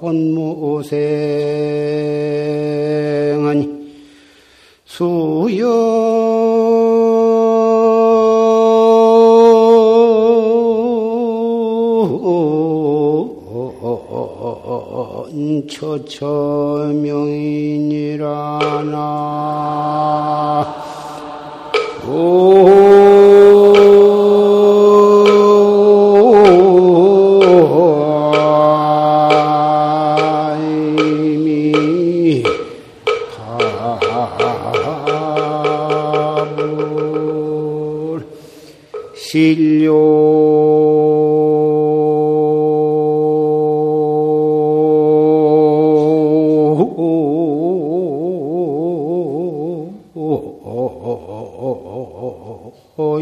본무생은 수여 처처명이니라나 오미타불 신료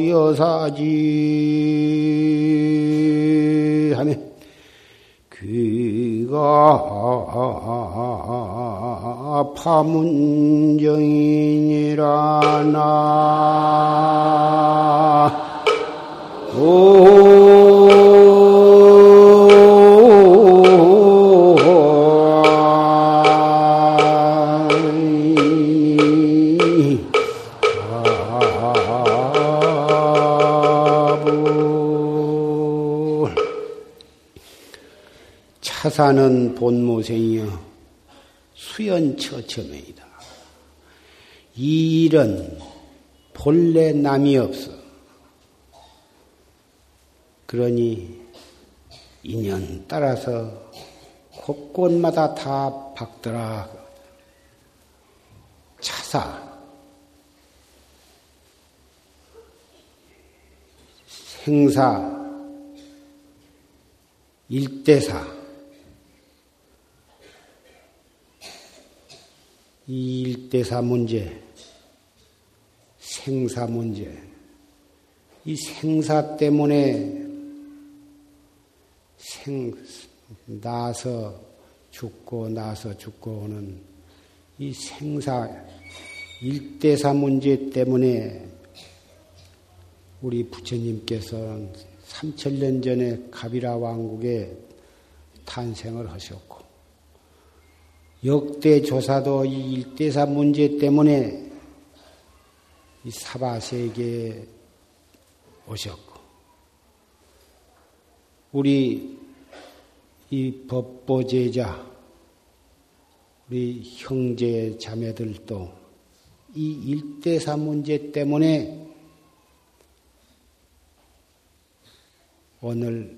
여사지 하네 귀가 파문정이니라나 차사는 본무생이여 수연처처명이다. 이 일은 본래 남이 없어. 그러니 인연 따라서 곳곳마다 다 박더라. 차사 생사 일대사 이 일대사 문제, 생사 문제, 이 생사 때문에 나서 죽고 나서 죽고 오는 이 생사 일대사 문제 때문에 우리 부처님께서는 3000년 전에 가비라 왕국에 탄생을 하셨고 역대 조사도 이 일대사 문제 때문에 이 사바세계에 오셨고, 우리 이 법보제자, 우리 형제 자매들도 이 일대사 문제 때문에 오늘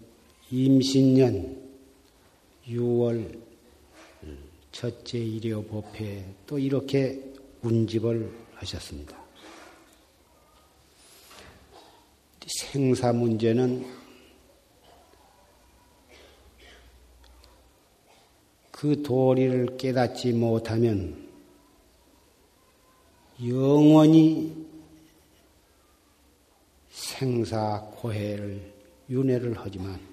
임신년 6월 첫째 일요 법회에 또 이렇게 운집을 하셨습니다. 생사 문제는 그 도리를 깨닫지 못하면 영원히 생사 고해를 윤회를 하지만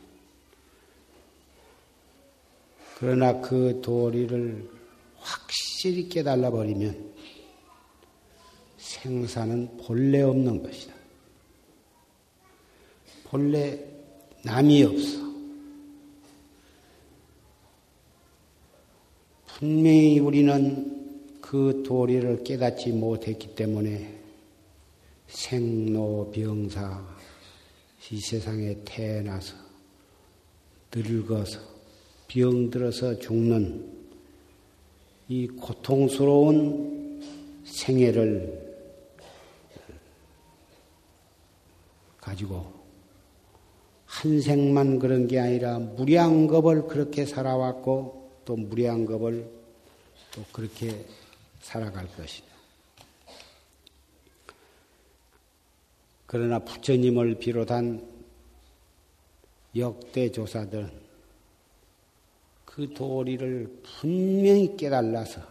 그러나 그 도리를 확실히 깨달아 버리면 생사는 본래 없는 것이다. 본래 남이 없어. 분명히 우리는 그 도리를 깨닫지 못했기 때문에 생로병사 이 세상에 태어나서 늙어서 병들어서 죽는 이 고통스러운 생애를 가지고 한 생만 그런 게 아니라 무량겁을 그렇게 살아왔고 또 무량겁을 또 그렇게 살아갈 것이다. 그러나 부처님을 비롯한 역대 조사들은 그 도리를 분명히 깨달아서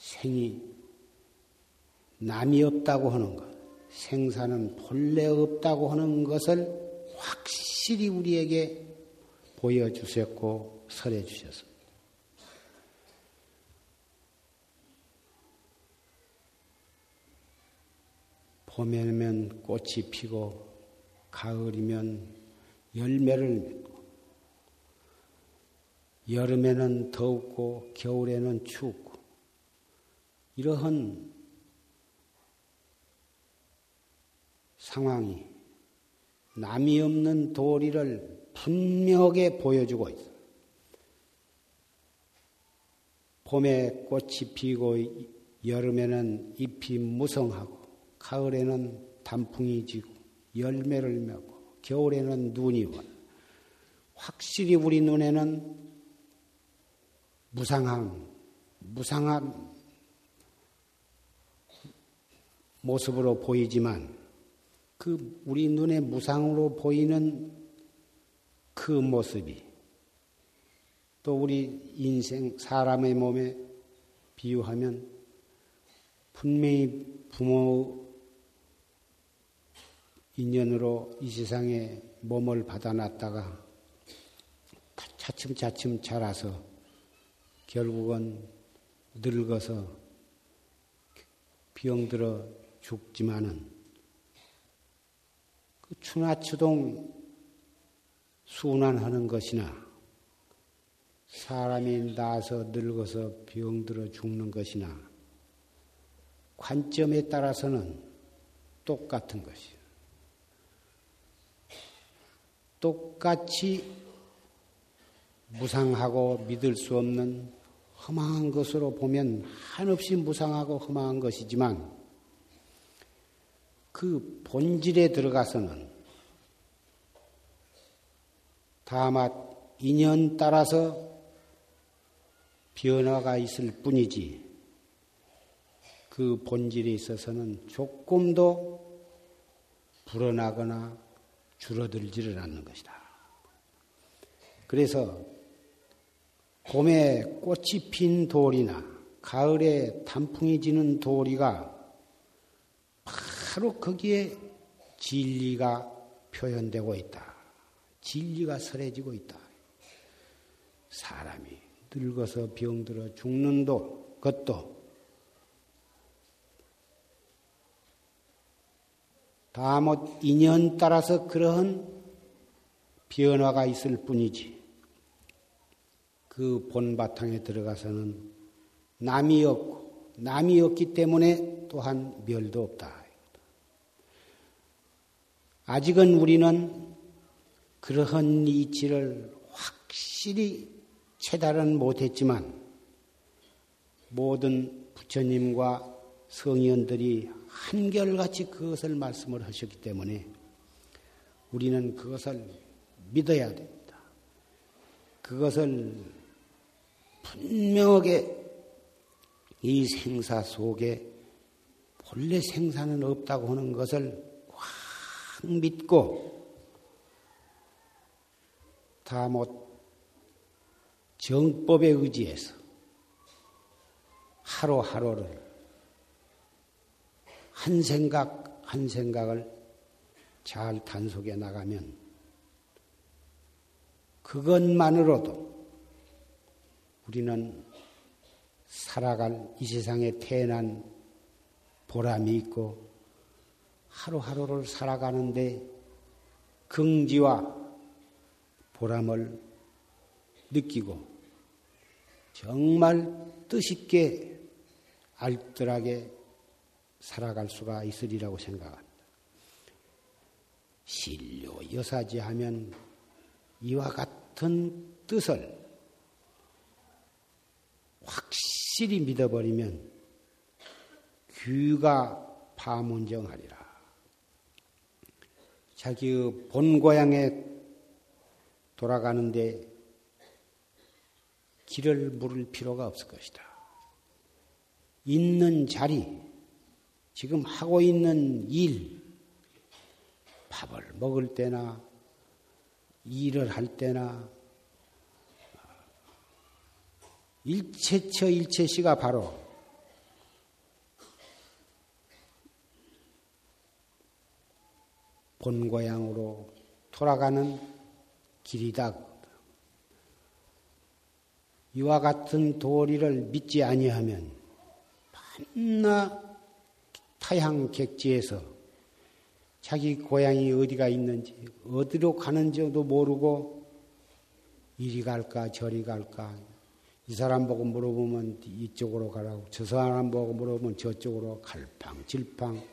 생이 남이 없다고 하는 것, 생사는 본래 없다고 하는 것을 확실히 우리에게 보여주셨고 설해 주셨습니다. 봄이면 꽃이 피고 가을이면 열매를, 여름에는 더웠고 겨울에는 춥고 이러한 상황이 남이 없는 도리를 분명하게 보여주고 있어. 봄에 꽃이 피고 여름에는 잎이 무성하고 가을에는 단풍이 지고 열매를 맺고 겨울에는 눈이 와. 확실히 우리 눈에는 무상한 모습으로 보이지만 그 우리 눈에 무상으로 보이는 그 모습이 또 우리 인생 사람의 몸에 비유하면 분명히 부모 인연으로 이 세상에 몸을 받아놨다가 차츰차츰 자라서 결국은 늙어서 병들어 죽지만은 그 추나추동 순환하는 것이나 사람이 나서 늙어서 병들어 죽는 것이나 관점에 따라서는 똑같은 것이에요. 똑같이 무상하고 믿을 수 없는 허망한 것으로 보면 한없이 무상하고 허망한 것이지만 그 본질에 들어가서는 다만 인연 따라서 변화가 있을 뿐이지 그 본질에 있어서는 조금도 불어나거나 줄어들지를 않는 것이다. 그래서 봄에 꽃이 핀 도리나 가을에 단풍이 지는 도리가 바로 거기에 진리가 표현되고 있다. 진리가 설해지고 있다. 사람이 늙어서 병들어 죽는 것도 다못 인연 따라서 그러한 변화가 있을 뿐이지 그 본바탕에 들어가서는 남이 없고 남이 없기 때문에 또한 멸도 없다. 아직은 우리는 그러한 이치를 확실히 체달은 못했지만 모든 부처님과 성현들이 한결같이 그것을 말씀을 하셨기 때문에 우리는 그것을 믿어야 됩니다. 그것을 분명하게 이 생사 속에 본래 생사는 없다고 하는 것을 꽉 믿고 다못 정법에 의지해서 하루하루를 한 생각 한 생각을 잘 단속해 나가면 그것만으로도 우리는 살아갈 이 세상에 태어난 보람이 있고 하루하루를 살아가는데 긍지와 보람을 느끼고 정말 뜻있게 알뜰하게 살아갈 수가 있으리라고 생각합니다. 신료 여사지하면 이와 같은 뜻을 확실히 믿어버리면 귀가 파문정하리라. 자기의 본고향에 돌아가는데 길을 물을 필요가 없을 것이다. 있는 자리, 지금 하고 있는 일, 밥을 먹을 때나 일을 할 때나 일체처 일체시가 바로 본고향으로 돌아가는 길이다. 이와 같은 도리를 믿지 아니하면 밤낮 타향객지에서 자기 고향이 어디가 있는지 어디로 가는지도 모르고 이리 갈까 저리 갈까, 이 사람 보고 물어보면 이쪽으로 가라고, 저 사람 보고 물어보면 저쪽으로 갈팡질팡,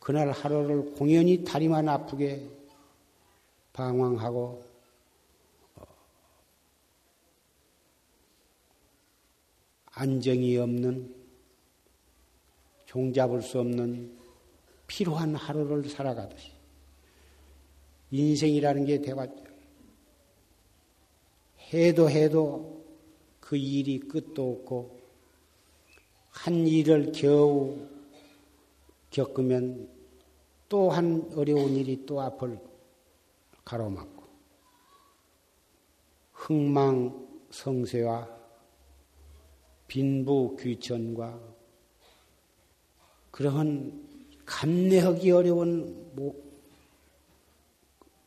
그날 하루를 공연히 다리만 아프게 방황하고 안정이 없는, 종잡을 수 없는 필요한 하루를 살아가듯이 인생이라는 게 돼봤죠. 해도 해도 그 일이 끝도 없고, 한 일을 겨우 겪으면 또 한 어려운 일이 또 앞을 가로막고, 흥망성쇠와 빈부귀천과 그러한 감내하기 어려운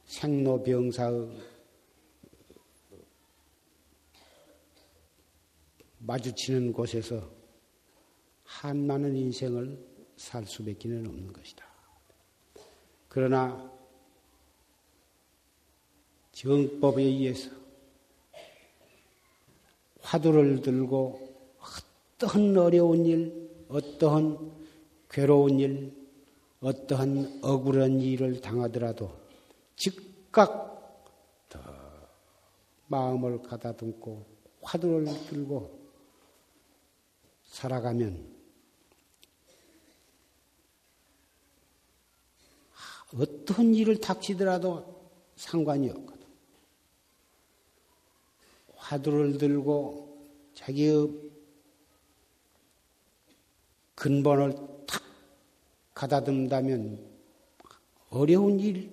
생로병사의 마주치는 곳에서 한많은 인생을 살 수밖에 없는 것이다. 그러나 정법에 의해서 화두를 들고 어떠한 어려운 일, 어떠한 괴로운 일, 어떠한 억울한 일을 당하더라도 즉각 더 마음을 가다듬고 화두를 들고 살아가면 어떠한 일을 닥치더라도 상관이 없거든. 화두를 들고 자기의 근본을 탁 가다듬다면 어려운 일,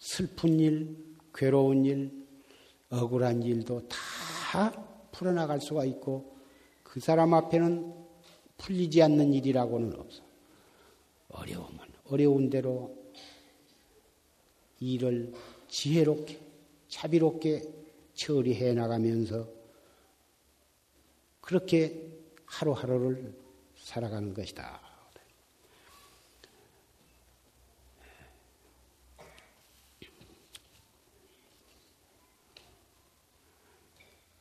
슬픈 일, 괴로운 일, 억울한 일도 다 풀어나갈 수가 있고, 그 사람 앞에는 풀리지 않는 일이라고는 없어. 어려우면 어려운 대로 일을 지혜롭게, 자비롭게 처리해 나가면서 그렇게 하루하루를 살아가는 것이다.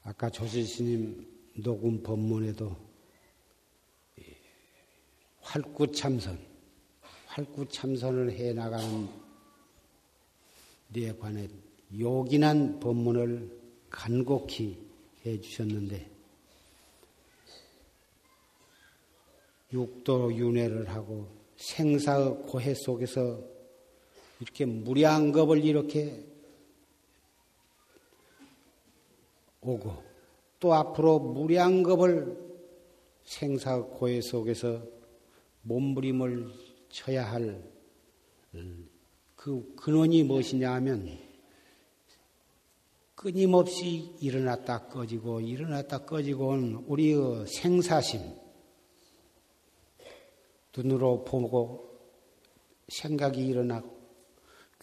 아까 조실스님 녹음 법문에도 활구참선을 해나가는 데에 관해 요긴한 법문을 간곡히 해주셨는데, 육도 윤회를 하고 생사의 고해 속에서 이렇게 무량겁을 이렇게 오고, 또 앞으로 무량겁을 생사의 고해 속에서 몸부림을 쳐야 할 그 근원이 무엇이냐 하면, 끊임없이 일어났다 꺼지고 일어났다 꺼지고 온 우리의 생사심, 눈으로 보고 생각이 일어나고,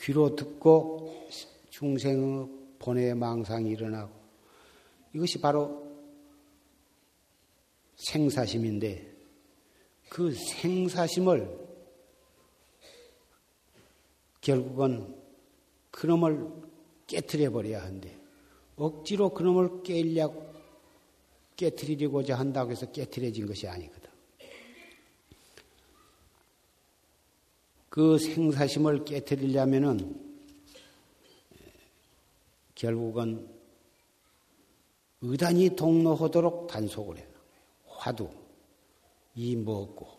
귀로 듣고 중생의 번뇌 망상이 일어나고, 이것이 바로 생사심인데, 그 생사심을 결국은 그놈을 깨트려버려야 한대. 억지로 그놈을 깨트리려고자 한다고 해서 깨트려진 것이 아니거든. 그 생사심을 깨트리려면은 결국은 의단이 동로하도록 단속을 해요. 화두, 이 먹고 알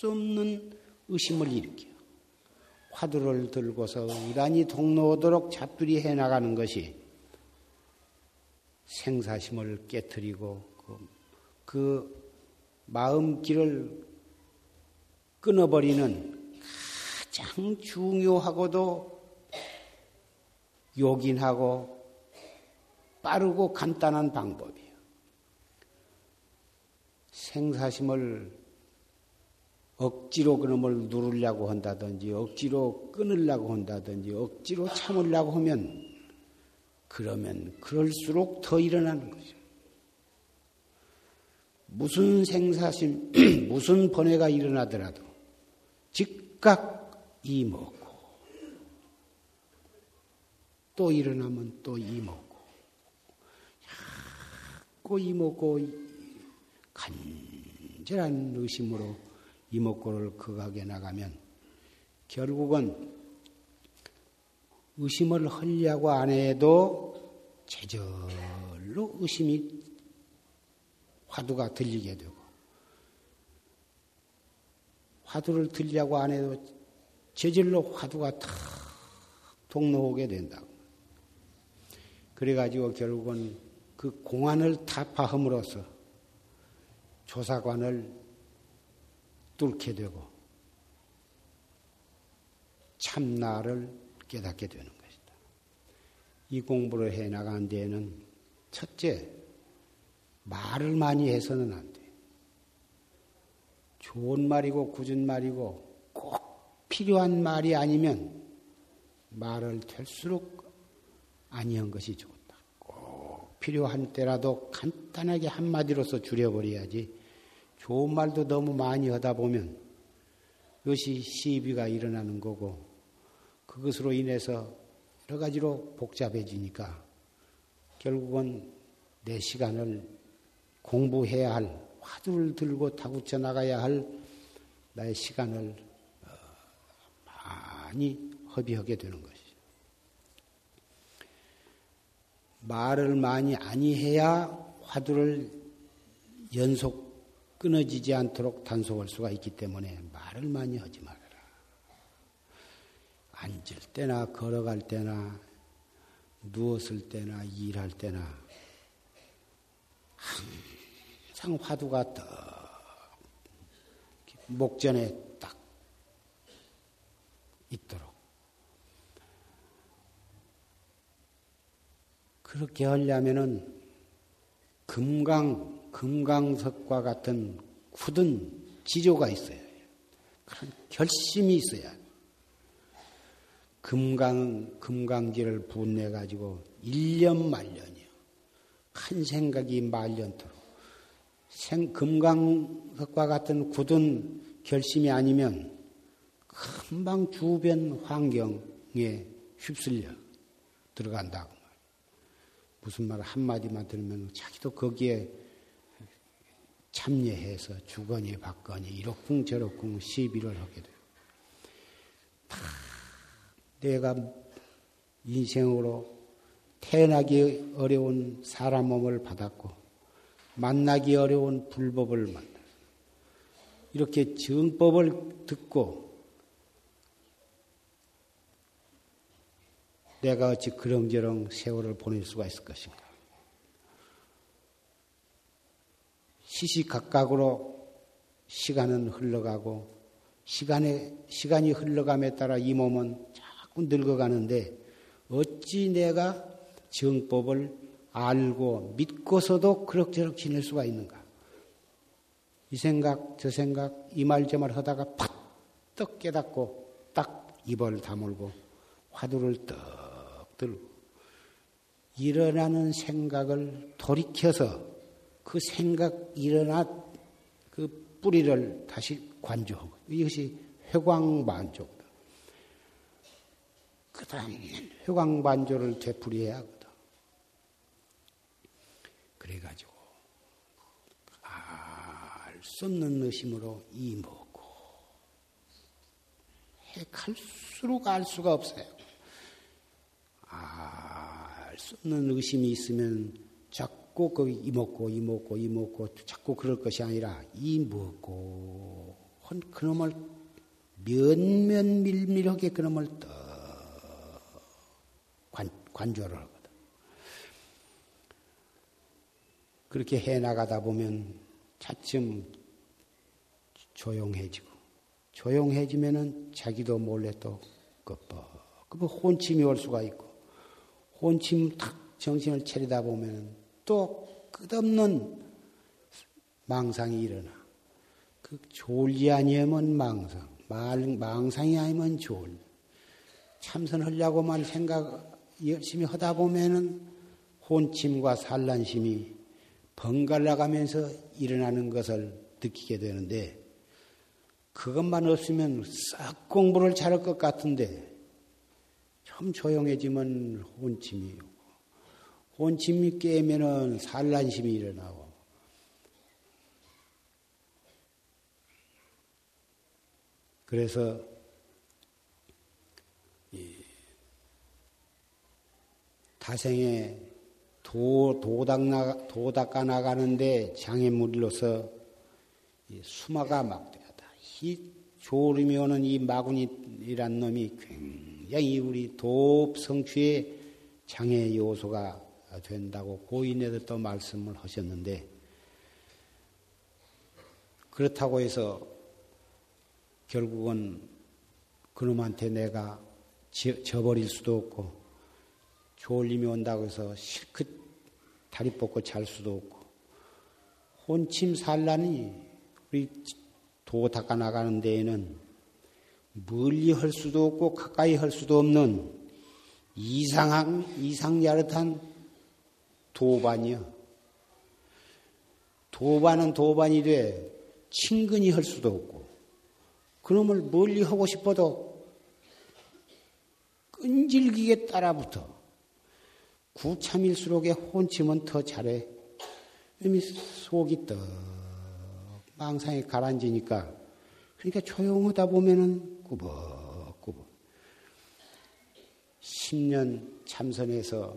수 없는 의심을 일으켜 화두를 들고서 의단이 동로하도록 잡두리 해나가는 것이 생사심을 깨트리고 그 마음길을 끊어버리는 가장 중요하고도 요긴하고 빠르고 간단한 방법이에요. 생사심을 억지로 그놈을 누르려고 한다든지 억지로 끊으려고 한다든지 억지로 참으려고 하면 그러면 그럴수록 더 일어나는 거죠. 무슨 생사심, 무슨 번뇌가 일어나더라도 즉각 이먹고 또 일어나면 또 이먹고 자꾸 이먹고 간절한 의심으로 이목구를 거하게 나가면 결국은 의심을 하려고 안 해도 제절로 의심이 화두가 들리게 되고 화두를 들려고 안 해도 제절로 화두가 탁 동로오게 된다고. 그래가지고 결국은 그 공안을 타파함으로써 조사관을 뚫게 되고 참나를 깨닫게 되는 것이다. 이 공부를 해나간 데에는 첫째, 말을 많이 해서는 안 돼. 좋은 말이고 굳은 말이고 꼭 필요한 말이 아니면 말을 될수록 아니한 것이 좋다. 꼭 필요한 때라도 간단하게 한마디로서 줄여버려야지 좋은 말도 너무 많이 하다 보면 이것이 시비가 일어나는 거고 그것으로 인해서 여러 가지로 복잡해지니까 결국은 내 시간을 공부해야 할 화두를 들고 다구쳐 나가야 할 나의 시간을 많이 허비하게 되는 것이죠. 말을 많이 아니해야 화두를 연속 끊어지지 않도록 단속할 수가 있기 때문에 말을 많이 하지 말아라. 앉을 때나 걸어갈 때나 누웠을 때나 일할 때나 항상 화두가 딱 목전에 딱 있도록 그렇게 하려면은 금강석과 같은 굳은 지조가 있어야 해요. 그런 결심이 있어야 해요. 금강지를 분내가지고 1년 말년이요. 한 생각이 말년토록. 금강석과 같은 굳은 결심이 아니면 금방 주변 환경에 휩쓸려 들어간다고 말이에요. 무슨 말 한마디만 들으면 자기도 거기에 참여해서 주거니 받거니 이렇쿵 저렇쿵 시비를 하게 돼요. 다 내가 인생으로 태어나기 어려운 사람 몸을 받았고 만나기 어려운 불법을 만났어. 이렇게 정법을 듣고 내가 어찌 그렁저렁 세월을 보낼 수가 있을 것인가. 시시각각으로 시간은 흘러가고 시간이 흘러감에 따라 이 몸은 자꾸 늙어가는데 어찌 내가 정법을 알고 믿고서도 그럭저럭 지낼 수가 있는가. 이 생각 저 생각 이 말 저 말 하다가 팍떡 깨닫고 딱 입을 다물고 화두를 떡 들고 일어나는 생각을 돌이켜서 그 생각 일어나 그 뿌리를 다시 관조하고 이것이 회광반조다. 그 다음에 회광반조를 되풀이해야 하거든. 그래가지고 알 수 없는 의심으로 이 먹고 해 갈수록 알 수가 없어요. 알 수 없는 의심이 있으면 자꾸 그 이먹고 자꾸 그럴 것이 아니라 이먹고 그놈을 몇몇 밀밀하게 그놈을 또 관조를 하거든. 그렇게 해나가다 보면 차츰 조용해지고 조용해지면은 자기도 몰래 또 그 혼침이 올 수가 있고 혼침 탁 정신을 차리다 보면은 또 끝없는 망상이 일어나 그 졸지 아니하면 망상, 망상이 아니면 졸. 참선하려고만 생각 열심히 하다 보면은 혼침과 산란심이 번갈아가면서 일어나는 것을 느끼게 되는데, 그것만 없으면 싹 공부를 잘할 것 같은데 참 조용해지면 혼침이 오고, 혼침이 깨면은 산란심이 일어나고, 그래서 다생에 도닦아 나가는데 장애물로서 수마가 막대하다. 이 졸음이 오는 이 마구니란 놈이 굉장히 우리 도성취의 장애 요소가 된다고 고인에도 또 말씀을 하셨는데, 그렇다고 해서 결국은 그놈한테 내가 져버릴 수도 없고, 졸림이 온다고 해서 실컷 다리 뻗고 잘 수도 없고, 혼침 산란이 우리 도 닦아 나가는 데에는 멀리 할 수도 없고 가까이 할 수도 없는 이상야릇한 도반이요. 도반은 도반이 돼 친근히 할 수도 없고, 그놈을 멀리 하고 싶어도 끈질기게 따라붙어. 구참일수록에 혼침은 더 잘해. 이미 속이 떡 망상에 가라앉으니까, 그러니까 조용하다 보면은 꾸벅꾸벅. 10년 참선해서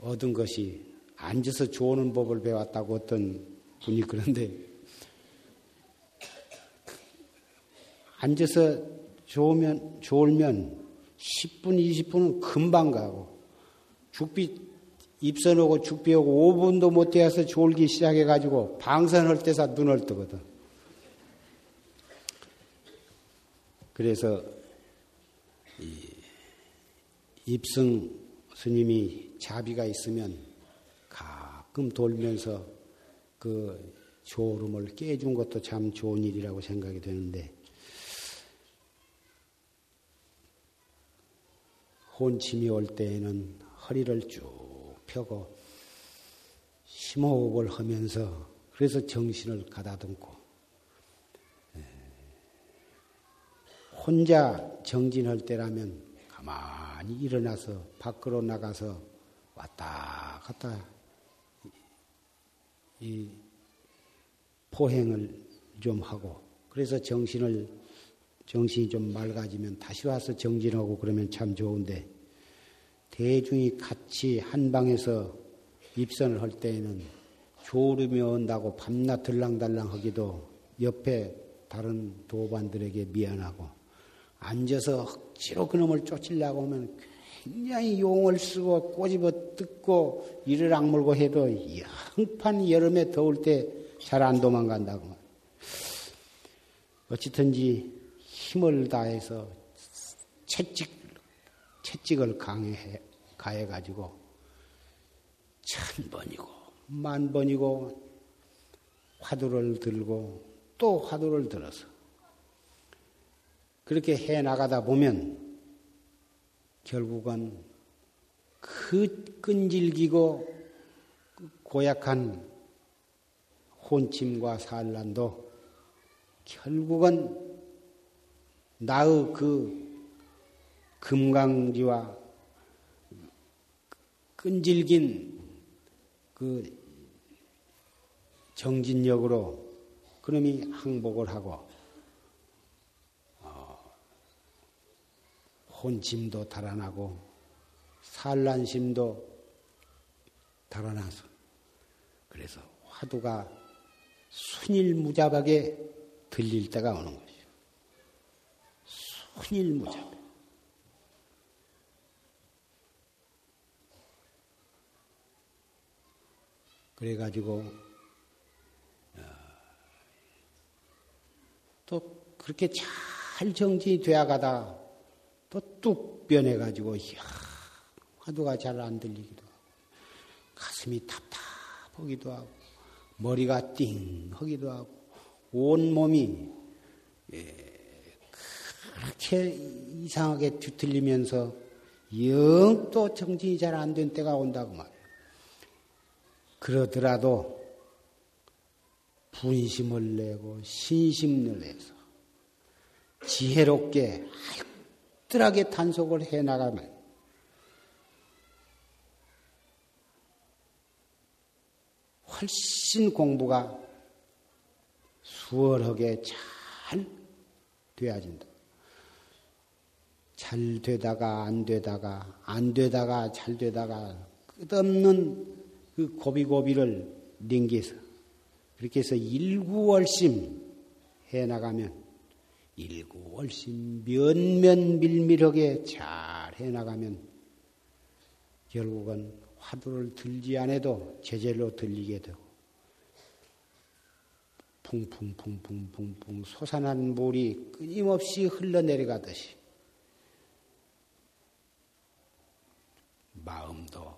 얻은 것이 앉아서 조는 법을 배웠다고 어떤 분이 그런데, 앉아서 졸면 10분, 20분은 금방 가고, 입선 오고 죽비 오고 5분도 못 되어서 졸기 시작해가지고 방선할 때사 눈을 뜨거든. 그래서 입승 스님이 자비가 있으면 가끔 돌면서 그 졸음을 깨준 것도 참 좋은 일이라고 생각이 되는데, 혼침이 올 때에는 허리를 쭉 펴고 심호흡을 하면서, 그래서 정신을 가다듬고 혼자 정진할 때라면 가만히 일어나서 밖으로 나가서 왔다 갔다 이 포행을 좀 하고, 그래서 정신이 좀 맑아지면 다시 와서 정진하고 그러면 참 좋은데, 대중이 같이 한 방에서 입선을 할 때에는 졸음이 온다고 밤낮 들랑달랑 하기도 옆에 다른 도반들에게 미안하고, 앉아서 억지로 그놈을 쫓으려고 하면 굉장히 용을 쓰고 꼬집어 뜯고 이를 악물고 해도 한판 여름에 더울 때 잘 안 도망간다고. 어찌든지 힘을 다해서 채찍을 가해가지고 1000번이고 10,000번이고 화두를 들고 또 화두를 들어서 그렇게 해나가다 보면 결국은 그 끈질기고 고약한 혼침과 산란도 결국은 나의 그 금강지와 끈질긴 그 정진력으로 그놈이 항복을 하고, 혼침도 달아나고 산란심도 달아나서, 그래서 화두가 순일무잡하게 들릴 때가 오는 것이죠. 순일무잡. 그래가지고 또 그렇게 잘 정진이 되어가다 또 뚝 변해가지고 화두가 잘 안 들리기도 하고, 가슴이 답답하기도 하고, 머리가 띵하기도 하고, 온몸이 그렇게 이상하게 뒤틀리면서 영 또 정진이 잘 안 된 때가 온다고 말이에요. 그러더라도 분심을 내고 신심을 내서 지혜롭게 알뜰하게 단속을 해나가면 훨씬 공부가 수월하게 잘 되어진다. 잘 되다가 안 되다가 안 되다가 잘 되다가 끝없는 그 고비고비를 넘겨서 그렇게 해서 일구월심 해나가면 일구월심 면면밀밀하게 잘 해나가면 결국은 화두를 들지 않아도 제절로 들리게 되고 풍풍풍풍풍풍 솟아난 물이 끊임없이 흘러내려가듯이 마음도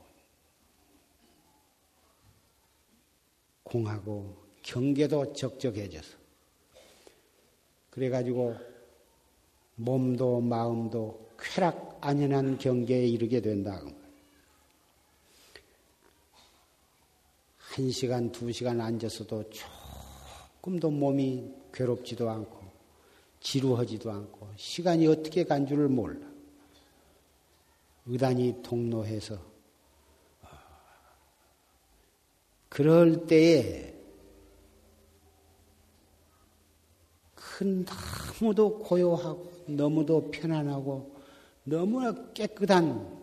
공하고 경계도 적적해져서 그래가지고 몸도 마음도 쾌락 안연한 경계에 이르게 된다. 1시간, 2시간 앉았어도 조금도 몸이 괴롭지도 않고 지루하지도 않고 시간이 어떻게 간 줄을 몰라. 의단이 통로해서 그럴 때에 큰 너무도 고요하고 너무도 편안하고 너무나 깨끗한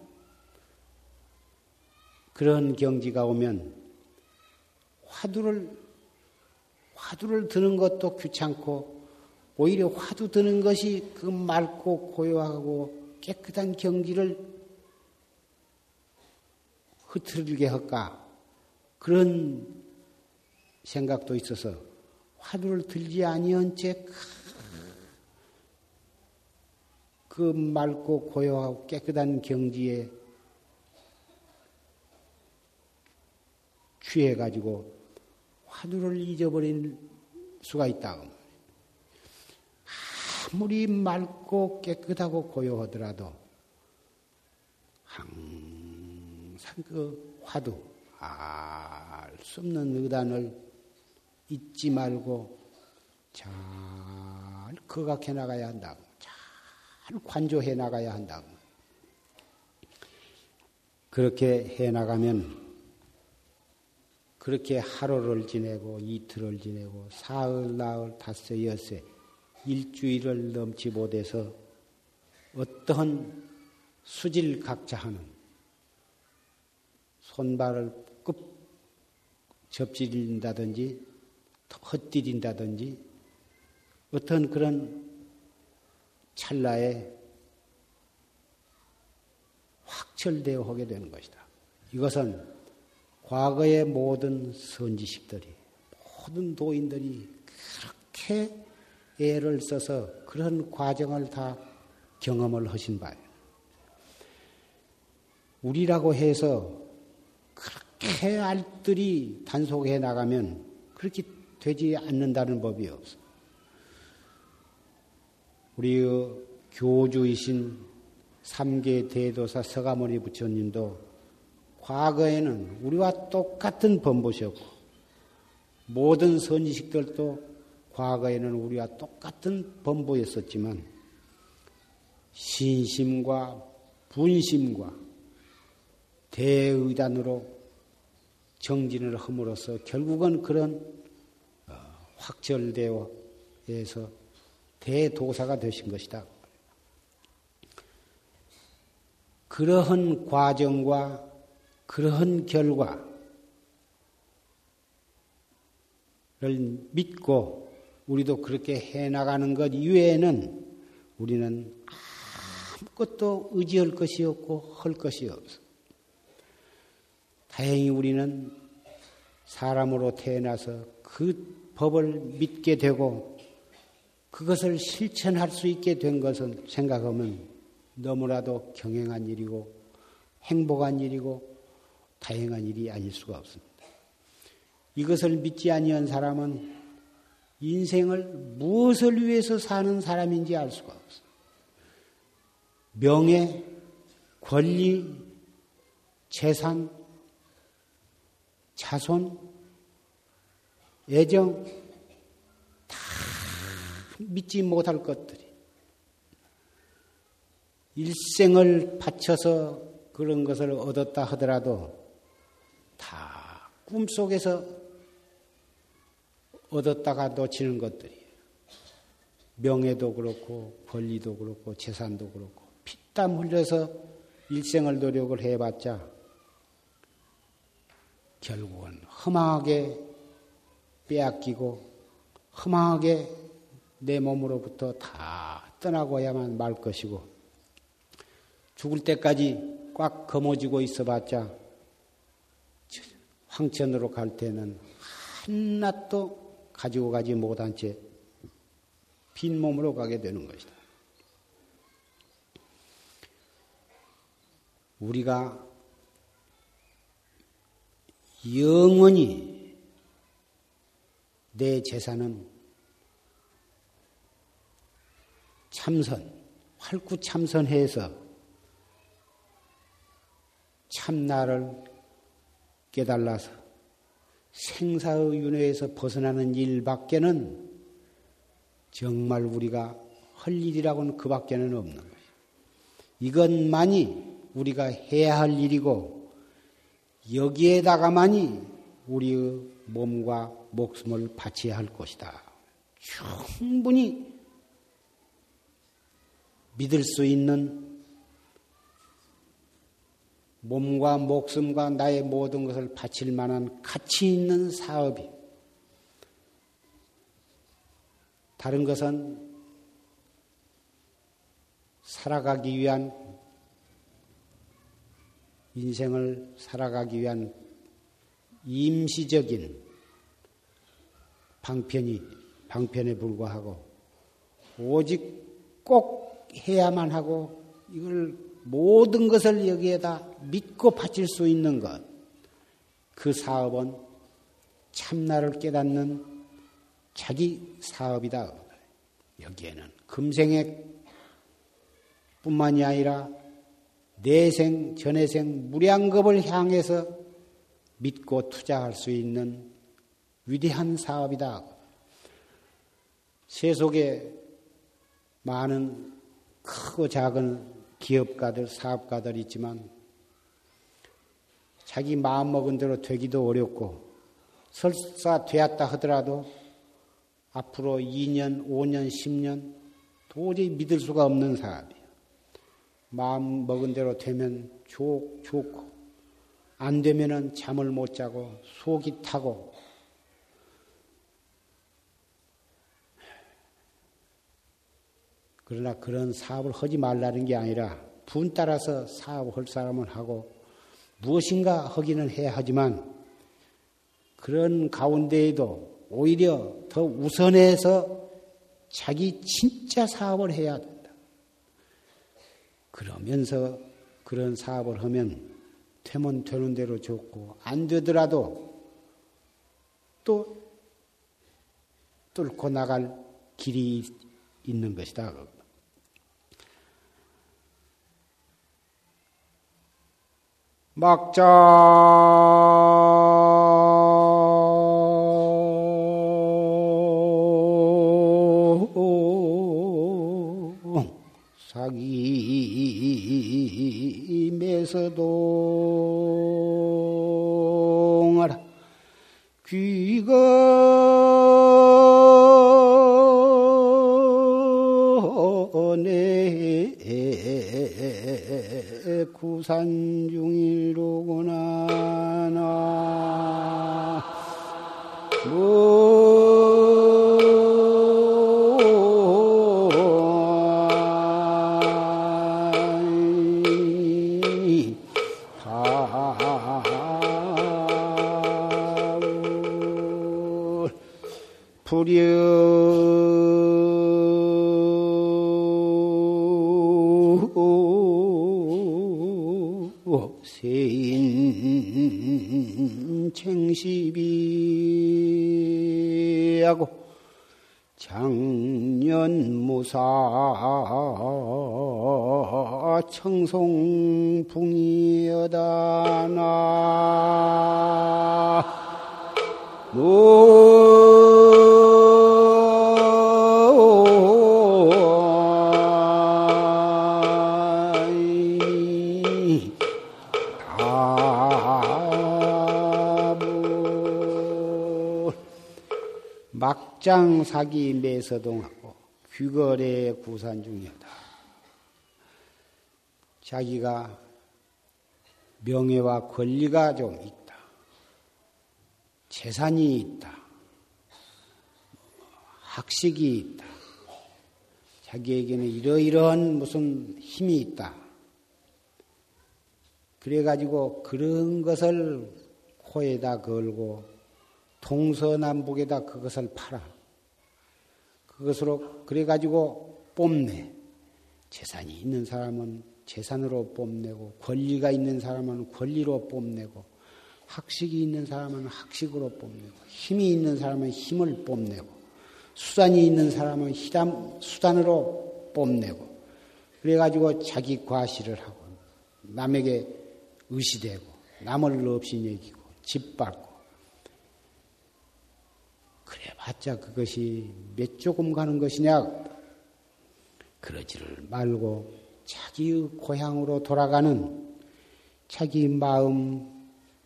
그런 경지가 오면 화두를 드는 것도 귀찮고 오히려 화두 드는 것이 그 맑고 고요하고 깨끗한 경지를 흐트리게 할까 그런 생각도 있어서 화두를 들지 아니한 채 그 맑고 고요하고 깨끗한 경지에 취해가지고 화두를 잊어버릴 수가 있다. 아무리 맑고 깨끗하고 고요하더라도 항상 그 화두, 알 수 없는 의단을 잊지 말고 잘 거각해 나가야 한다. 잘 관조해 나가야 한다. 그렇게 해 나가면 그렇게 하루를 지내고 이틀을 지내고 사흘, 나흘, 닷새, 엿새 일주일을 넘지 못해서 어떠한 수질각자하는 손발을 급 접질린다든지 헛디딘다든지 어떤 그런 찰나에 확철되어 하게 되는 것이다. 이것은 과거의 모든 선지식들이, 모든 도인들이 그렇게 애를 써서 그런 과정을 다 경험을 하신 바예요. 우리라고 해서 그렇게 알뜰히 단속해 나가면 그렇게 되지 않는다는 법이 없어. 우리의 교주이신 3계 대도사 서가모니 부처님도 과거에는 우리와 똑같은 범보셨고 모든 선지식들도 과거에는 우리와 똑같은 범보였었지만 신심과 분심과 대의단으로 정진을 함으로써 결국은 그런 확철대오에서 대도사가 되신 것이다. 그러한 과정과 그러한 결과를 믿고 우리도 그렇게 해나가는 것 이외에는 우리는 아무것도 의지할 것이 없고 할 것이 없어. 다행히 우리는 사람으로 태어나서 그 법을 믿게 되고 그것을 실천할 수 있게 된 것은 생각하면 너무나도 경행한 일이고 행복한 일이고 다행한 일이 아닐 수가 없습니다. 이것을 믿지 아니한 사람은 인생을 무엇을 위해서 사는 사람인지 알 수가 없어. 명예, 권리, 재산, 자손, 애정 다 믿지 못할 것들이 일생을 바쳐서 그런 것을 얻었다 하더라도 다 꿈속에서 얻었다가 놓치는 것들이에요. 명예도 그렇고 권리도 그렇고 재산도 그렇고 피땀 흘려서 일생을 노력을 해봤자 결국은 험하게 빼앗기고 험하게 내 몸으로부터 다 떠나고야만 말 것이고 죽을 때까지 꽉 거머쥐고 있어봤자 황천으로 갈 때는 한낱도 가지고 가지 못한 채 빈몸으로 가게 되는 것이다. 우리가 영원히 내 재산은 참선, 활구참선해서 참나를 깨달아서 생사의 윤회에서 벗어나는 일밖에는 정말 우리가 할 일이라고는 그 밖에는 없는 거예요. 이것만이 우리가 해야 할 일이고 여기에다가만이 우리의 몸과 목숨을 바쳐야 할 것이다. 충분히 믿을 수 있는 몸과 목숨과 나의 모든 것을 바칠 만한 가치 있는 사업이 다른 것은 살아가기 위한 인생을 살아가기 위한 임시적인 방편에 불과하고 오직 꼭 해야만 하고 이걸 모든 것을 여기에다 믿고 바칠 수 있는 것, 그 사업은 참나를 깨닫는 자기 사업이다. 여기에는 금생에 뿐만이 아니라 내생, 전해생, 무량겁을 향해서 믿고 투자할 수 있는 위대한 사업이다. 세속의 많은 크고 작은 기업가들, 사업가들 있지만 자기 마음먹은 대로 되기도 어렵고 설사 되었다 하더라도 앞으로 2년, 5년, 10년 도저히 믿을 수가 없는 사업이에요. 마음 먹은 대로 되면 좋고 안 되면은 잠을 못 자고 속이 타고 그러나 그런 사업을 하지 말라는 게 아니라 분 따라서 사업할 사람은 하고 무엇인가 하기는 해야 하지만 그런 가운데에도 오히려 더 우선해서 자기 진짜 사업을 해야 돼. 그러면서 그런 사업을 하면 되면 되는 대로 좋고 안 되더라도 또 뚫고 나갈 길이 있는 것이다. 막자 사김에서 동하라. 귀가 내 구산 중이로구나. 나 세인 챙시비하고 장년무사 청송풍이여다 나노 막장사기 매서동하고 귀거래 구산 중이다. 자기가 명예와 권리가 좀 있다. 재산이 있다. 학식이 있다. 자기에게는 이러이러한 무슨 힘이 있다. 그래가지고 그런 것을 코에다 걸고 동서남북에다 그것을 팔아. 그것으로 그래가지고 뽐내. 재산이 있는 사람은 재산으로 뽐내고 권리가 있는 사람은 권리로 뽐내고 학식이 있는 사람은 학식으로 뽐내고 힘이 있는 사람은 힘을 뽐내고 수단이 있는 사람은 수단으로 뽐내고 그래가지고 자기 과시를 하고 남에게 의시되고 남을 없이 여기고 짓밟고 그래봤자 그것이 몇 조금 가는 것이냐? 그러지를 말고 자기의 고향으로 돌아가는 자기 마음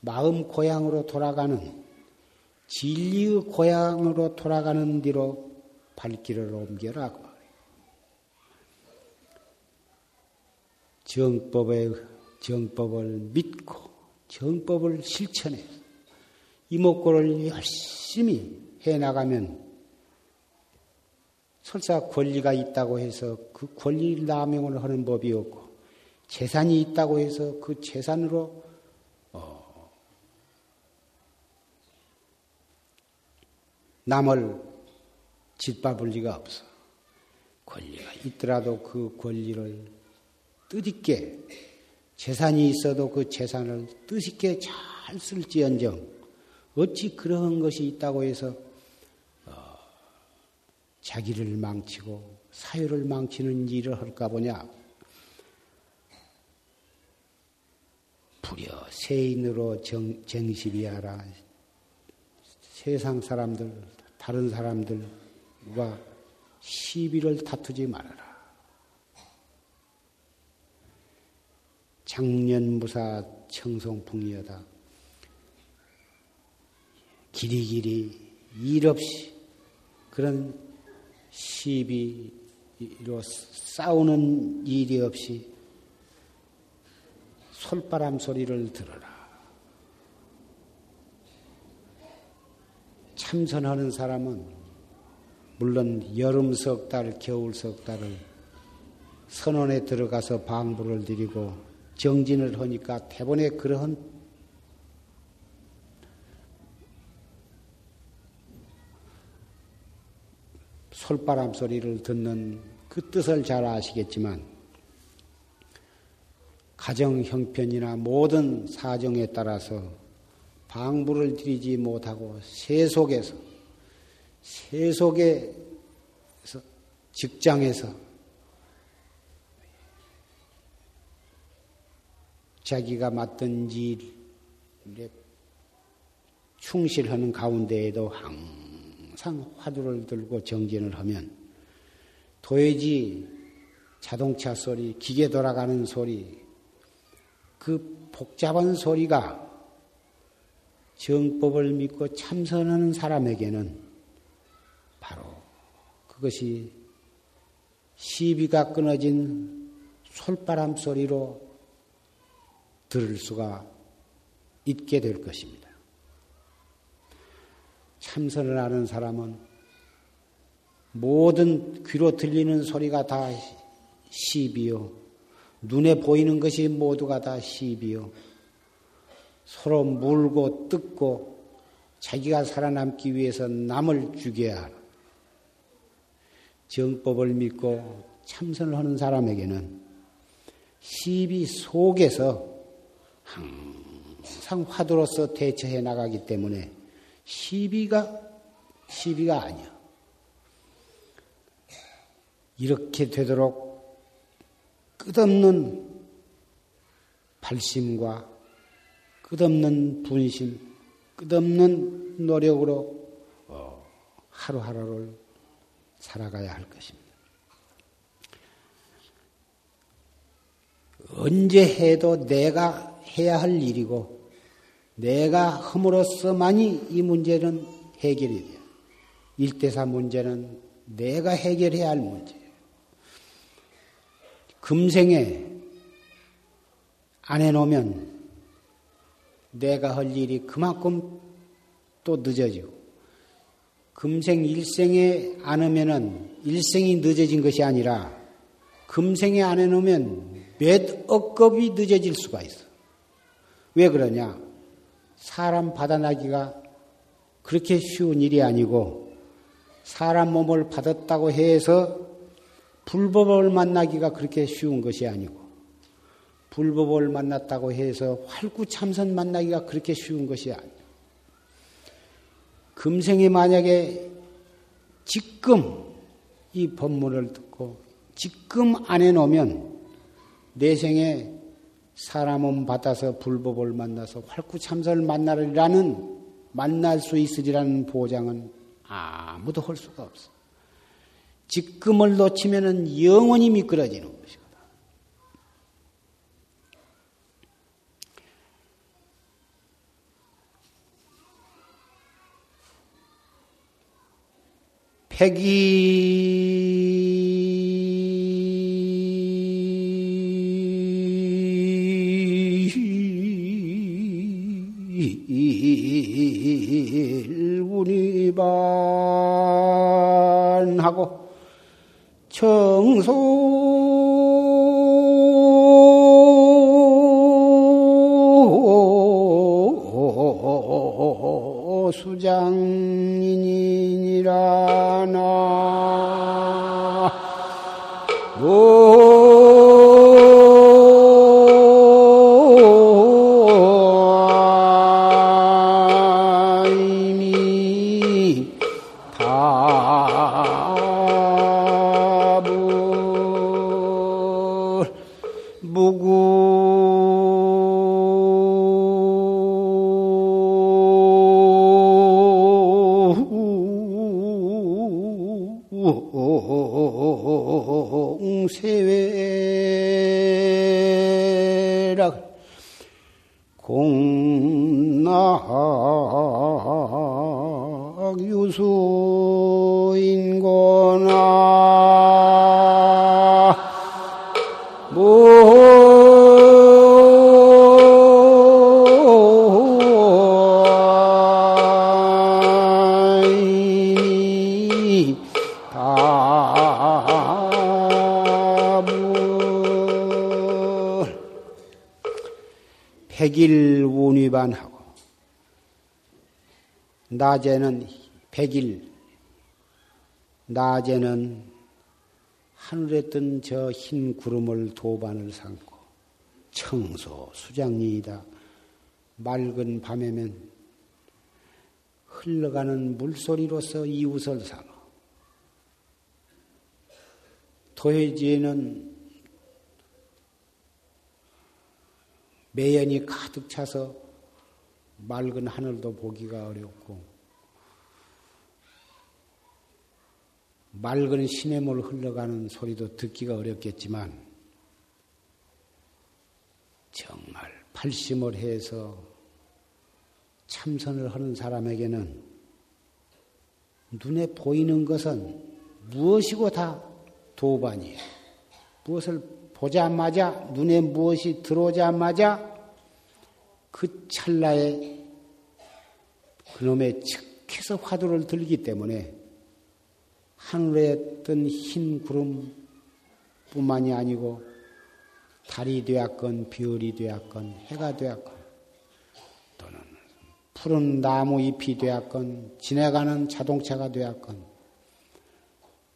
고향으로 돌아가는 진리의 고향으로 돌아가는 뒤로 발길을 옮겨라. 정법을 믿고 정법을 실천해 이목구를 열심히 해나가면 설사 권리가 있다고 해서 그 권리 남용을 하는 법이 없고 재산이 있다고 해서 그 재산으로 남을 짓밟을 리가 없어. 권리가 있더라도 그 권리를 뜻있게 재산이 있어도 그 재산을 뜻있게 잘 쓸지언정 어찌 그런 것이 있다고 해서 자기를 망치고 사유를 망치는 일을 할까 보냐. 부려 세인으로 쟁시비하라. 세상 사람들, 다른 사람들과 시비를 다투지 말아라. 장년무사 청송풍이여다. 길이길이 일 없이 그런 시비로 싸우는 일이 없이 솔바람 소리를 들어라. 참선하는 사람은 물론 여름 석 달, 겨울 석 달을 선원에 들어가서 방부를 드리고 정진을 하니까 대본에 그러한 솔바람 소리를 듣는 그 뜻을 잘 아시겠지만 가정 형편이나 모든 사정에 따라서 방부를 드리지 못하고 세속에서 직장에서 자기가 맡은 일에 충실하는 가운데에도 항상 화두를 들고 정진을 하면 도회지 자동차 소리, 기계 돌아가는 소리, 그 복잡한 소리가 정법을 믿고 참선하는 사람에게는 바로 그것이 시비가 끊어진 솔바람 소리로 들을 수가 있게 될 것입니다. 참선을 하는 사람은 모든 귀로 들리는 소리가 다 시비요. 눈에 보이는 것이 모두가 다 시비요. 서로 물고 뜯고 자기가 살아남기 위해서 남을 죽여야 하라. 정법을 믿고 참선을 하는 사람에게는 시비 속에서 항상 화두로서 대처해 나가기 때문에 시비가 아니야. 이렇게 되도록 끝없는 발심과 끝없는 분심, 끝없는 노력으로 하루하루를 살아가야 할 것입니다. 언제 해도 내가 해야 할 일이고 내가 함으로써만이 이 문제는 해결이 돼요. 1대사 문제는 내가 해결해야 할 문제예요. 금생에 안 해놓으면 내가 할 일이 그만큼 또 늦어지고 금생 일생에 안 하면은 일생이 늦어진 것이 아니라 금생에 안 해놓으면 몇 억겁이 늦어질 수가 있어. 왜 그러냐? 사람 받아나기가 그렇게 쉬운 일이 아니고 사람 몸을 받았다고 해서 불법을 만나기가 그렇게 쉬운 것이 아니고 불법을 만났다고 해서 활구참선 만나기가 그렇게 쉬운 것이 아니고 금생에 만약에 지금 이 법문을 듣고 지금 안 해놓으면 내 생에 사람은 받아서 불법을 만나서 활구참선을 만나리라는 만날 수 있으리라는 보장은 아무도 할 수가 없어. 지금을 놓치면은 영원히 미끄러지는 것이거든. 백일분이반하고 청소수장인이니라 나 백일운위반하고 낮에는 백일 낮에는 하늘에 뜬 저 흰 구름을 도반을 삼고 청소 수장이이다. 맑은 밤에면 흘러가는 물소리로서 이웃을 삼아 도해지에는 매연이 가득 차서 맑은 하늘도 보기가 어렵고 맑은 시냇물 흘러가는 소리도 듣기가 어렵겠지만 정말 발심을 해서 참선을 하는 사람에게는 눈에 보이는 것은 무엇이고 다 도반이에요. 무엇을 보자마자 눈에 무엇이 들어오자마자 그 찰나에 그놈의 측에서 화두를 들기 때문에 하늘에 뜬 흰 구름뿐만이 아니고 달이 되었건 별이 되었건 해가 되었건 또는 푸른 나무 잎이 되었건 지나가는 자동차가 되었건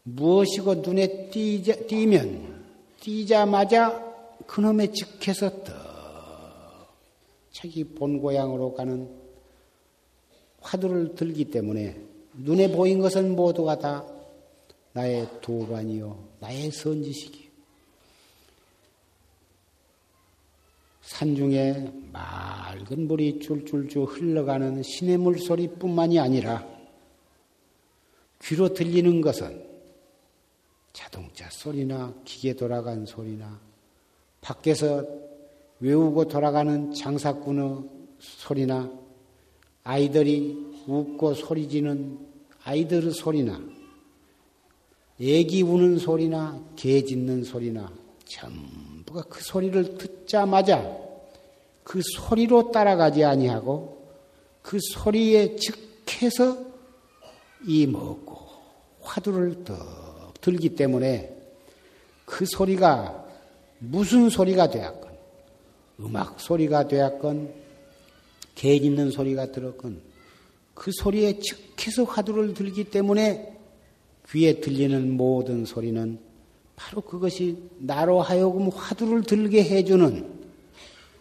무엇이고 눈에 띄면 뛰자마자 그놈의 즉해서 떡 자기 본 고향으로 가는 화두를 들기 때문에 눈에 보인 것은 모두가 다 나의 도반이요 나의 선지식이요. 산중에 맑은 물이 줄줄줄 흘러가는 신의 물소리뿐만이 아니라 귀로 들리는 것은 자동차 소리나 기계 돌아간 소리나 밖에서 외우고 돌아가는 장사꾼의 소리나 아이들이 웃고 소리지는 아이들의 소리나 애기 우는 소리나 개 짖는 소리나 전부가 그 소리를 듣자마자 그 소리로 따라가지 아니하고 그 소리에 즉해서 이 먹고 화두를 더 들기 때문에 그 소리가 무슨 소리가 되었건 음악 소리가 되었건 개 짖는 소리가 들었건 그 소리에 즉해서 화두를 들기 때문에 귀에 들리는 모든 소리는 바로 그것이 나로 하여금 화두를 들게 해주는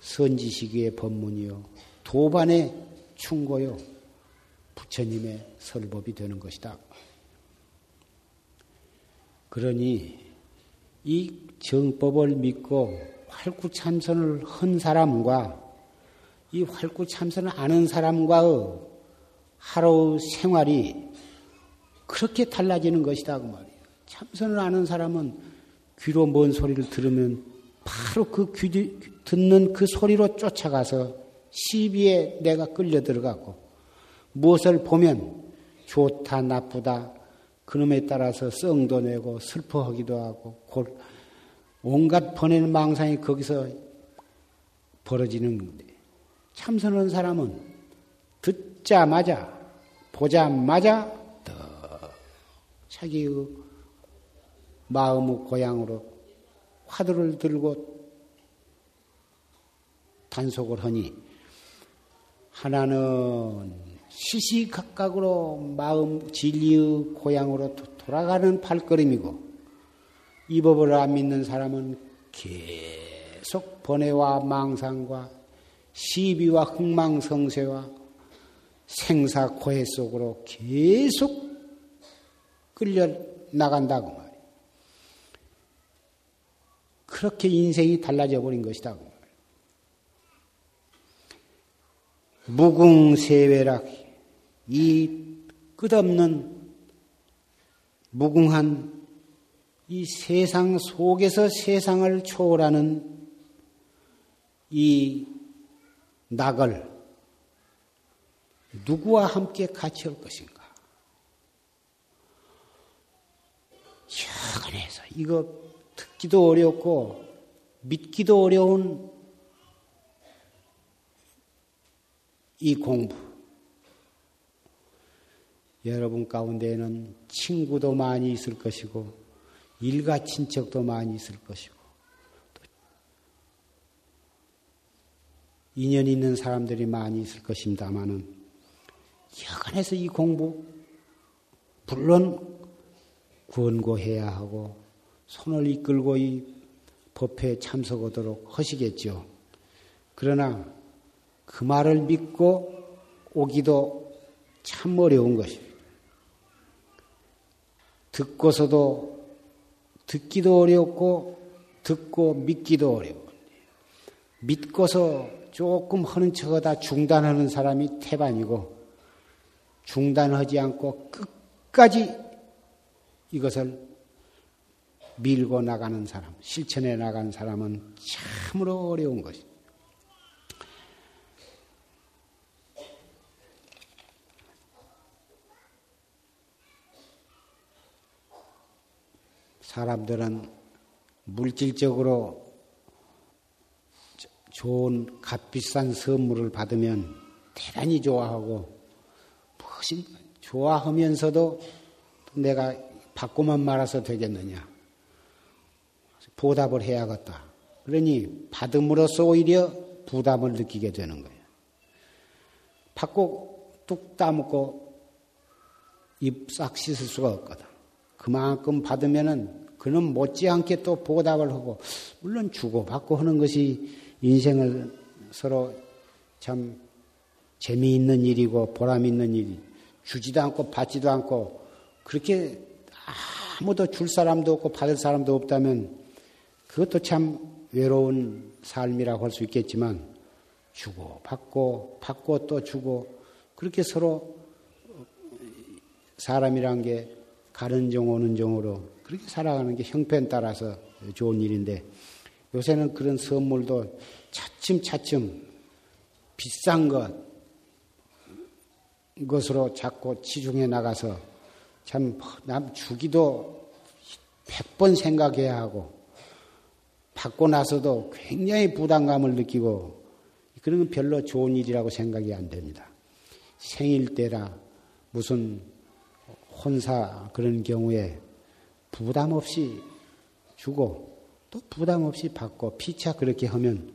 선지식의 법문이요 도반의 충고요 부처님의 설법이 되는 것이다. 그러니 이 정법을 믿고 활구참선을 한 사람과 이 활구참선을 아는 사람과의 하루 생활이 그렇게 달라지는 것이다 그 말이에요. 참선을 아는 사람은 귀로 뭔 소리를 들으면 바로 그 귀 듣는 그 소리로 쫓아가서 시비에 내가 끌려 들어가고 무엇을 보면 좋다 나쁘다 그놈에 따라서 썽도 내고 슬퍼하기도 하고 온갖 번외는 망상이 거기서 벌어지는 건데 참선하는 사람은 듣자마자 보자마자 더 자기의 마음의 고향으로 화두를 들고 단속을 하니 하나는 시시각각으로 마음 진리의 고향으로 돌아가는 발걸음이고 이 법을 안 믿는 사람은 계속 번뇌와 망상과 시비와 흥망성쇠와 생사고해 속으로 계속 끌려나간다고 말이에요. 그렇게 인생이 달라져 버린 것이다. 무궁세외락, 이 끝없는 무궁한 이 세상 속에서 세상을 초월하는 이 낙을 누구와 함께 같이 할 것인가? 여간해서 이거 듣기도 어렵고 믿기도 어려운 이 공부. 여러분 가운데에는 친구도 많이 있을 것이고 일가 친척도 많이 있을 것이고 또 인연 있는 사람들이 많이 있을 것입니다마는 여간해서 이 공부 물론 권고해야 하고 손을 이끌고 이 법회에 참석하도록 하시겠죠. 그러나 그 말을 믿고 오기도 참 어려운 것입니다. 듣고서도 듣기도 어렵고 듣고 믿기도 어려워요. 믿고서 조금 하는 척하다 중단하는 사람이 태반이고 중단하지 않고 끝까지 이것을 밀고 나가는 사람, 실천해 나가는 사람은 참으로 어려운 것입니다. 사람들은 물질적으로 좋은 값비싼 선물을 받으면 대단히 좋아하고 무엇인 좋아하면서도 내가 받고만 말아서 되겠느냐 보답을 해야겠다. 그러니 받음으로써 오히려 부담을 느끼게 되는 거예요. 받고 뚝 따먹고 입 싹 씻을 수가 없거든. 그만큼 받으면은 그는 못지않게 또 보답을 하고 물론 주고받고 하는 것이 인생을 서로 참 재미있는 일이고 보람있는 일이 주지도 않고 받지도 않고 그렇게 아무도 줄 사람도 없고 받을 사람도 없다면 그것도 참 외로운 삶이라고 할 수 있겠지만 주고 받고 받고 또 주고 그렇게 서로 사람이란 게 가는 종 오는 종으로 그렇게 살아가는 게 형편 따라서 좋은 일인데 요새는 그런 선물도 차츰차츰 비싼 것으로 자꾸 치중해 나가서 참 남 주기도 100번 생각해야 하고 받고 나서도 굉장히 부담감을 느끼고 그런 건 별로 좋은 일이라고 생각이 안 됩니다. 생일 때나 무슨 혼사 그런 경우에 부담 없이 주고 또 부담 없이 받고 피차 그렇게 하면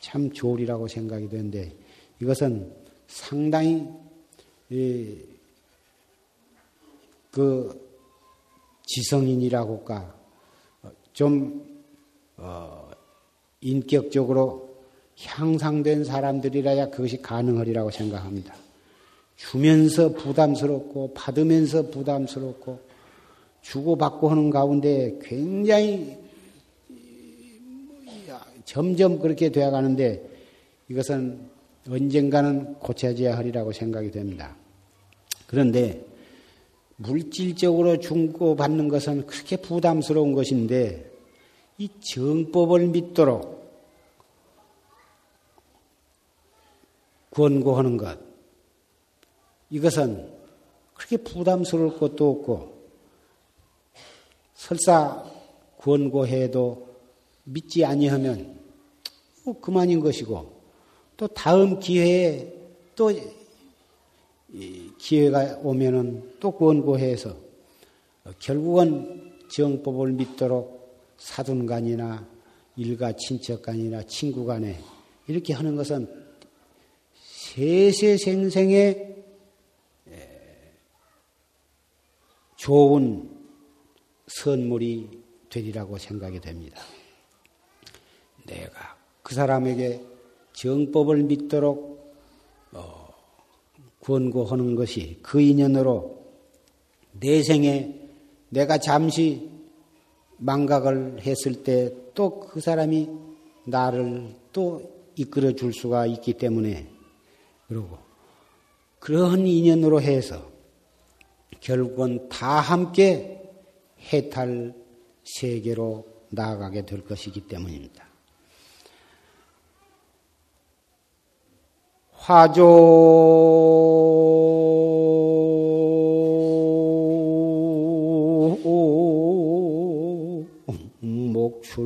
참 좋으리라고 생각이 되는데 이것은 상당히 그 지성인이라고 할까 좀 인격적으로 향상된 사람들이라야 그것이 가능하리라고 생각합니다. 주면서 부담스럽고 받으면서 부담스럽고 주고받고 하는 가운데 굉장히 점점 그렇게 되어가는데 이것은 언젠가는 고쳐져야 하리라고 생각이 됩니다. 그런데 물질적으로 주고받는 것은 그렇게 부담스러운 것인데 이 정법을 믿도록 권고하는 것, 이것은 그렇게 부담스러울 것도 없고 설사 권고해도 믿지 아니하면 그만인 것이고 또 다음 기회에 또 기회가 오면은 또 권고해서 결국은 정법을 믿도록 사돈 간이나 일가 친척 간이나 친구 간에 이렇게 하는 것은 세세생생에 좋은 선물이 되리라고 생각이 됩니다. 내가 그 사람에게 정법을 믿도록 권고하는 것이 그 인연으로 내 생에 내가 잠시 망각을 했을 때 또 그 사람이 나를 또 이끌어 줄 수가 있기 때문에 그러고 그런 인연으로 해서 결국은 다 함께 해탈 세계로 나아가게 될 것이기 때문입니다. 화조 목출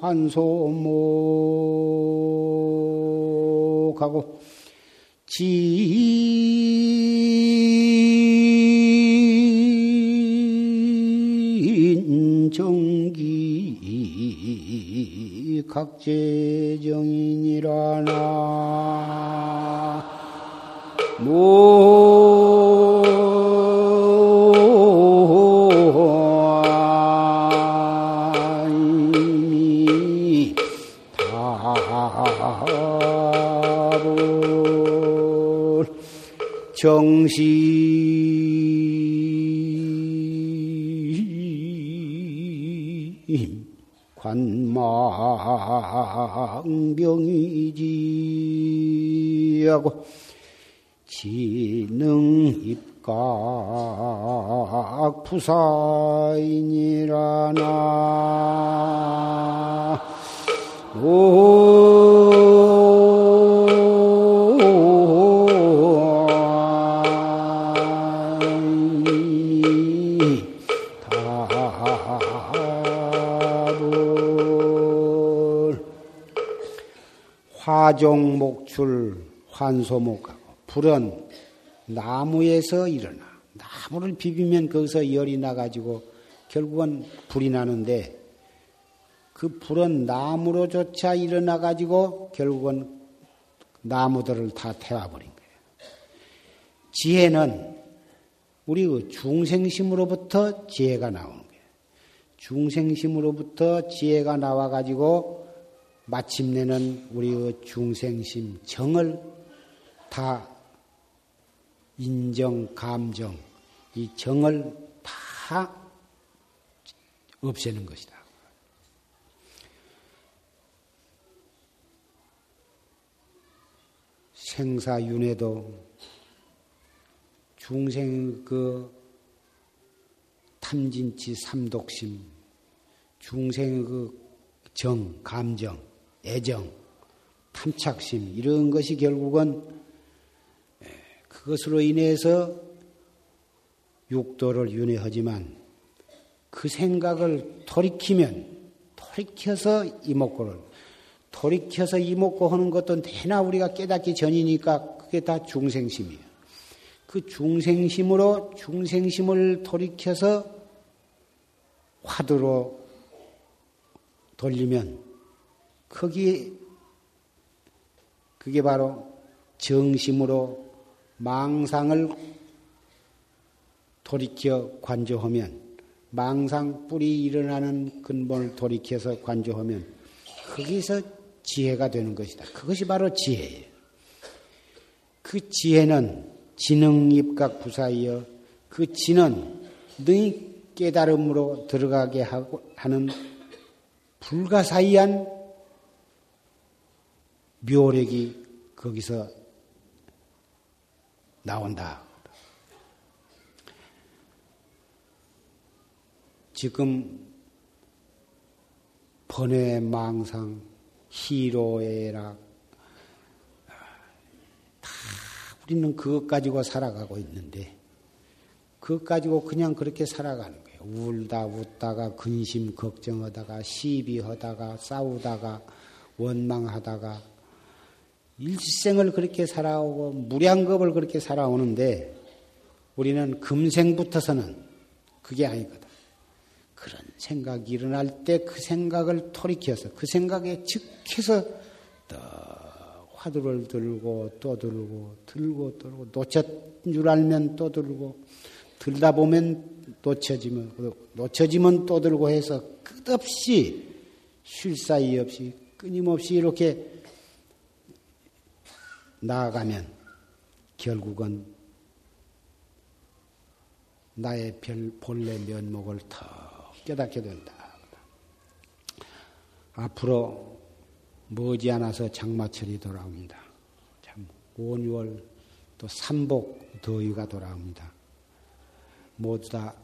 환소목하고 진정기 각재정인이라나 정심 관망병이지 하고 지능입각 부사인이라나 화종 목출 환소목하고 불은 나무에서 일어나 나무를 비비면 거기서 열이 나가지고 결국은 불이 나는데 그 불은 나무로조차 일어나가지고 결국은 나무들을 다 태워버린 거예요. 지혜는 우리 중생심으로부터 지혜가 나오는 거예요. 중생심으로부터 지혜가 나와가지고 마침내는 우리의 중생심, 정을 다 인정, 감정, 이 정을 다 없애는 것이다. 생사윤회도 중생 그 탐진치 삼독심, 중생의 그 정, 감정, 애정, 탐착심 이런 것이 결국은 그것으로 인해서 육도를 윤회하지만 그 생각을 돌이켜서 이목고 하는 것도 대나 우리가 깨닫기 전이니까 그게 다 중생심이에요. 그 중생심을 돌이켜서 화두로 돌리면 그게 바로 정심으로 망상을 돌이켜 관조하면, 망상 뿌리 일어나는 근본을 돌이켜서 관조하면 거기서 지혜가 되는 것이다. 그것이 바로 지혜예요. 그 지혜는 지능입각 부사이여, 그 지는 능히 깨달음으로 들어가게 하는 불가사의한 묘력이 거기서 나온다. 지금 번외망상, 희로애락 다 우리는 그것 가지고 살아가고 있는데, 그것 가지고 그냥 그렇게 살아가는 거예요. 울다 웃다가 근심 걱정하다가 시비하다가 싸우다가 원망하다가 일생을 그렇게 살아오고 무량겁을 그렇게 살아오는데, 우리는 금생부터서는 그게 아니거든. 그런 생각이 일어날 때 그 생각을 돌이켜서 그 생각에 즉해서 또 화두를 들고 또 들고 들고 또 들고, 놓쳤는 줄 알면 또 들고, 들다 보면 놓쳐지면 또 들고 해서 끝없이 쉴 사이 없이 끊임없이 이렇게 나아가면 결국은 나의 본래 면목을 더 깨닫게 된다. 앞으로 머지않아서 장마철이 돌아옵니다. 참 5, 6월 또 삼복 더위가 돌아옵니다. 모두 다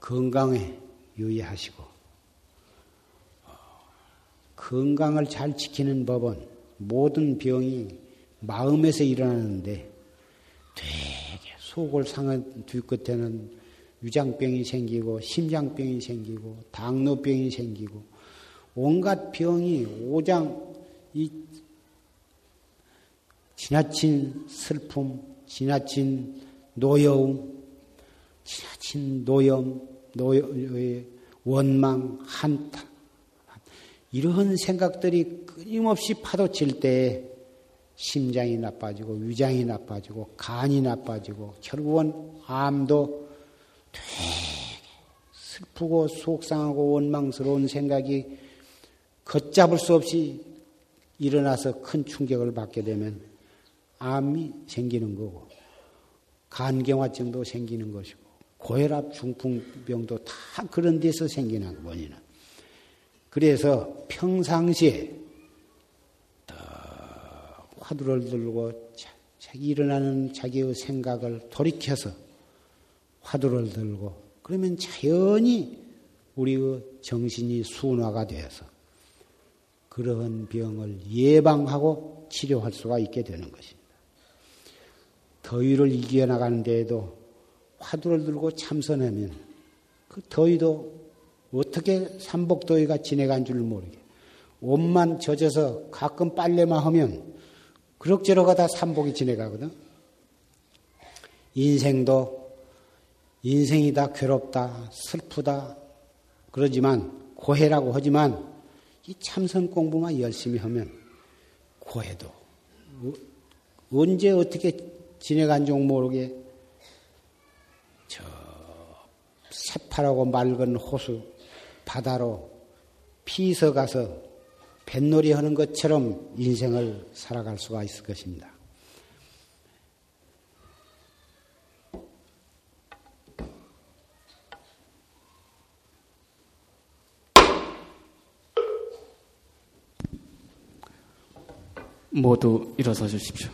건강에 유의하시고, 건강을 잘 지키는 법은 모든 병이 마음에서 일어나는데, 되게 속을 상한 뒤끝에는 유장병이 생기고 심장병이 생기고 당뇨병이 생기고 온갖 병이 오장, 이 지나친 슬픔, 지나친 노여움, 지나친 노여움, 원망, 한탄, 이런 생각들이 끊임없이 파도 칠 때 심장이 나빠지고 위장이 나빠지고 간이 나빠지고 결국은 암도 되게 슬프고 속상하고 원망스러운 생각이 걷잡을 수 없이 일어나서 큰 충격을 받게 되면 암이 생기는 거고, 간경화증도 생기는 것이고, 고혈압, 중풍병도 다 그런 데서 생기는 원인은. 그래서 평상시에 더 화두를 들고 일어나는 자기의 생각을 돌이켜서 화두를 들고, 그러면 자연히 우리의 정신이 순화가 되어서 그러한 병을 예방하고 치료할 수가 있게 되는 것입니다. 더위를 이겨나가는 데에도 화두를 들고 참선하면 그 더위도 어떻게 삼복더위가 지내간 줄 모르게, 옷만 젖어서 가끔 빨래만 하면 그럭저럭 다 삼복이 지내가거든. 인생이 다 괴롭다 슬프다 그러지만, 고해라고 하지만 이 참선 공부만 열심히 하면 고해도 언제 어떻게 지내간 줄 모르게 저 새파라고 맑은 호수 바다로 피서 가서 뱃놀이 하는 것처럼 인생을 살아갈 수가 있을 것입니다. 모두 일어서 주십시오.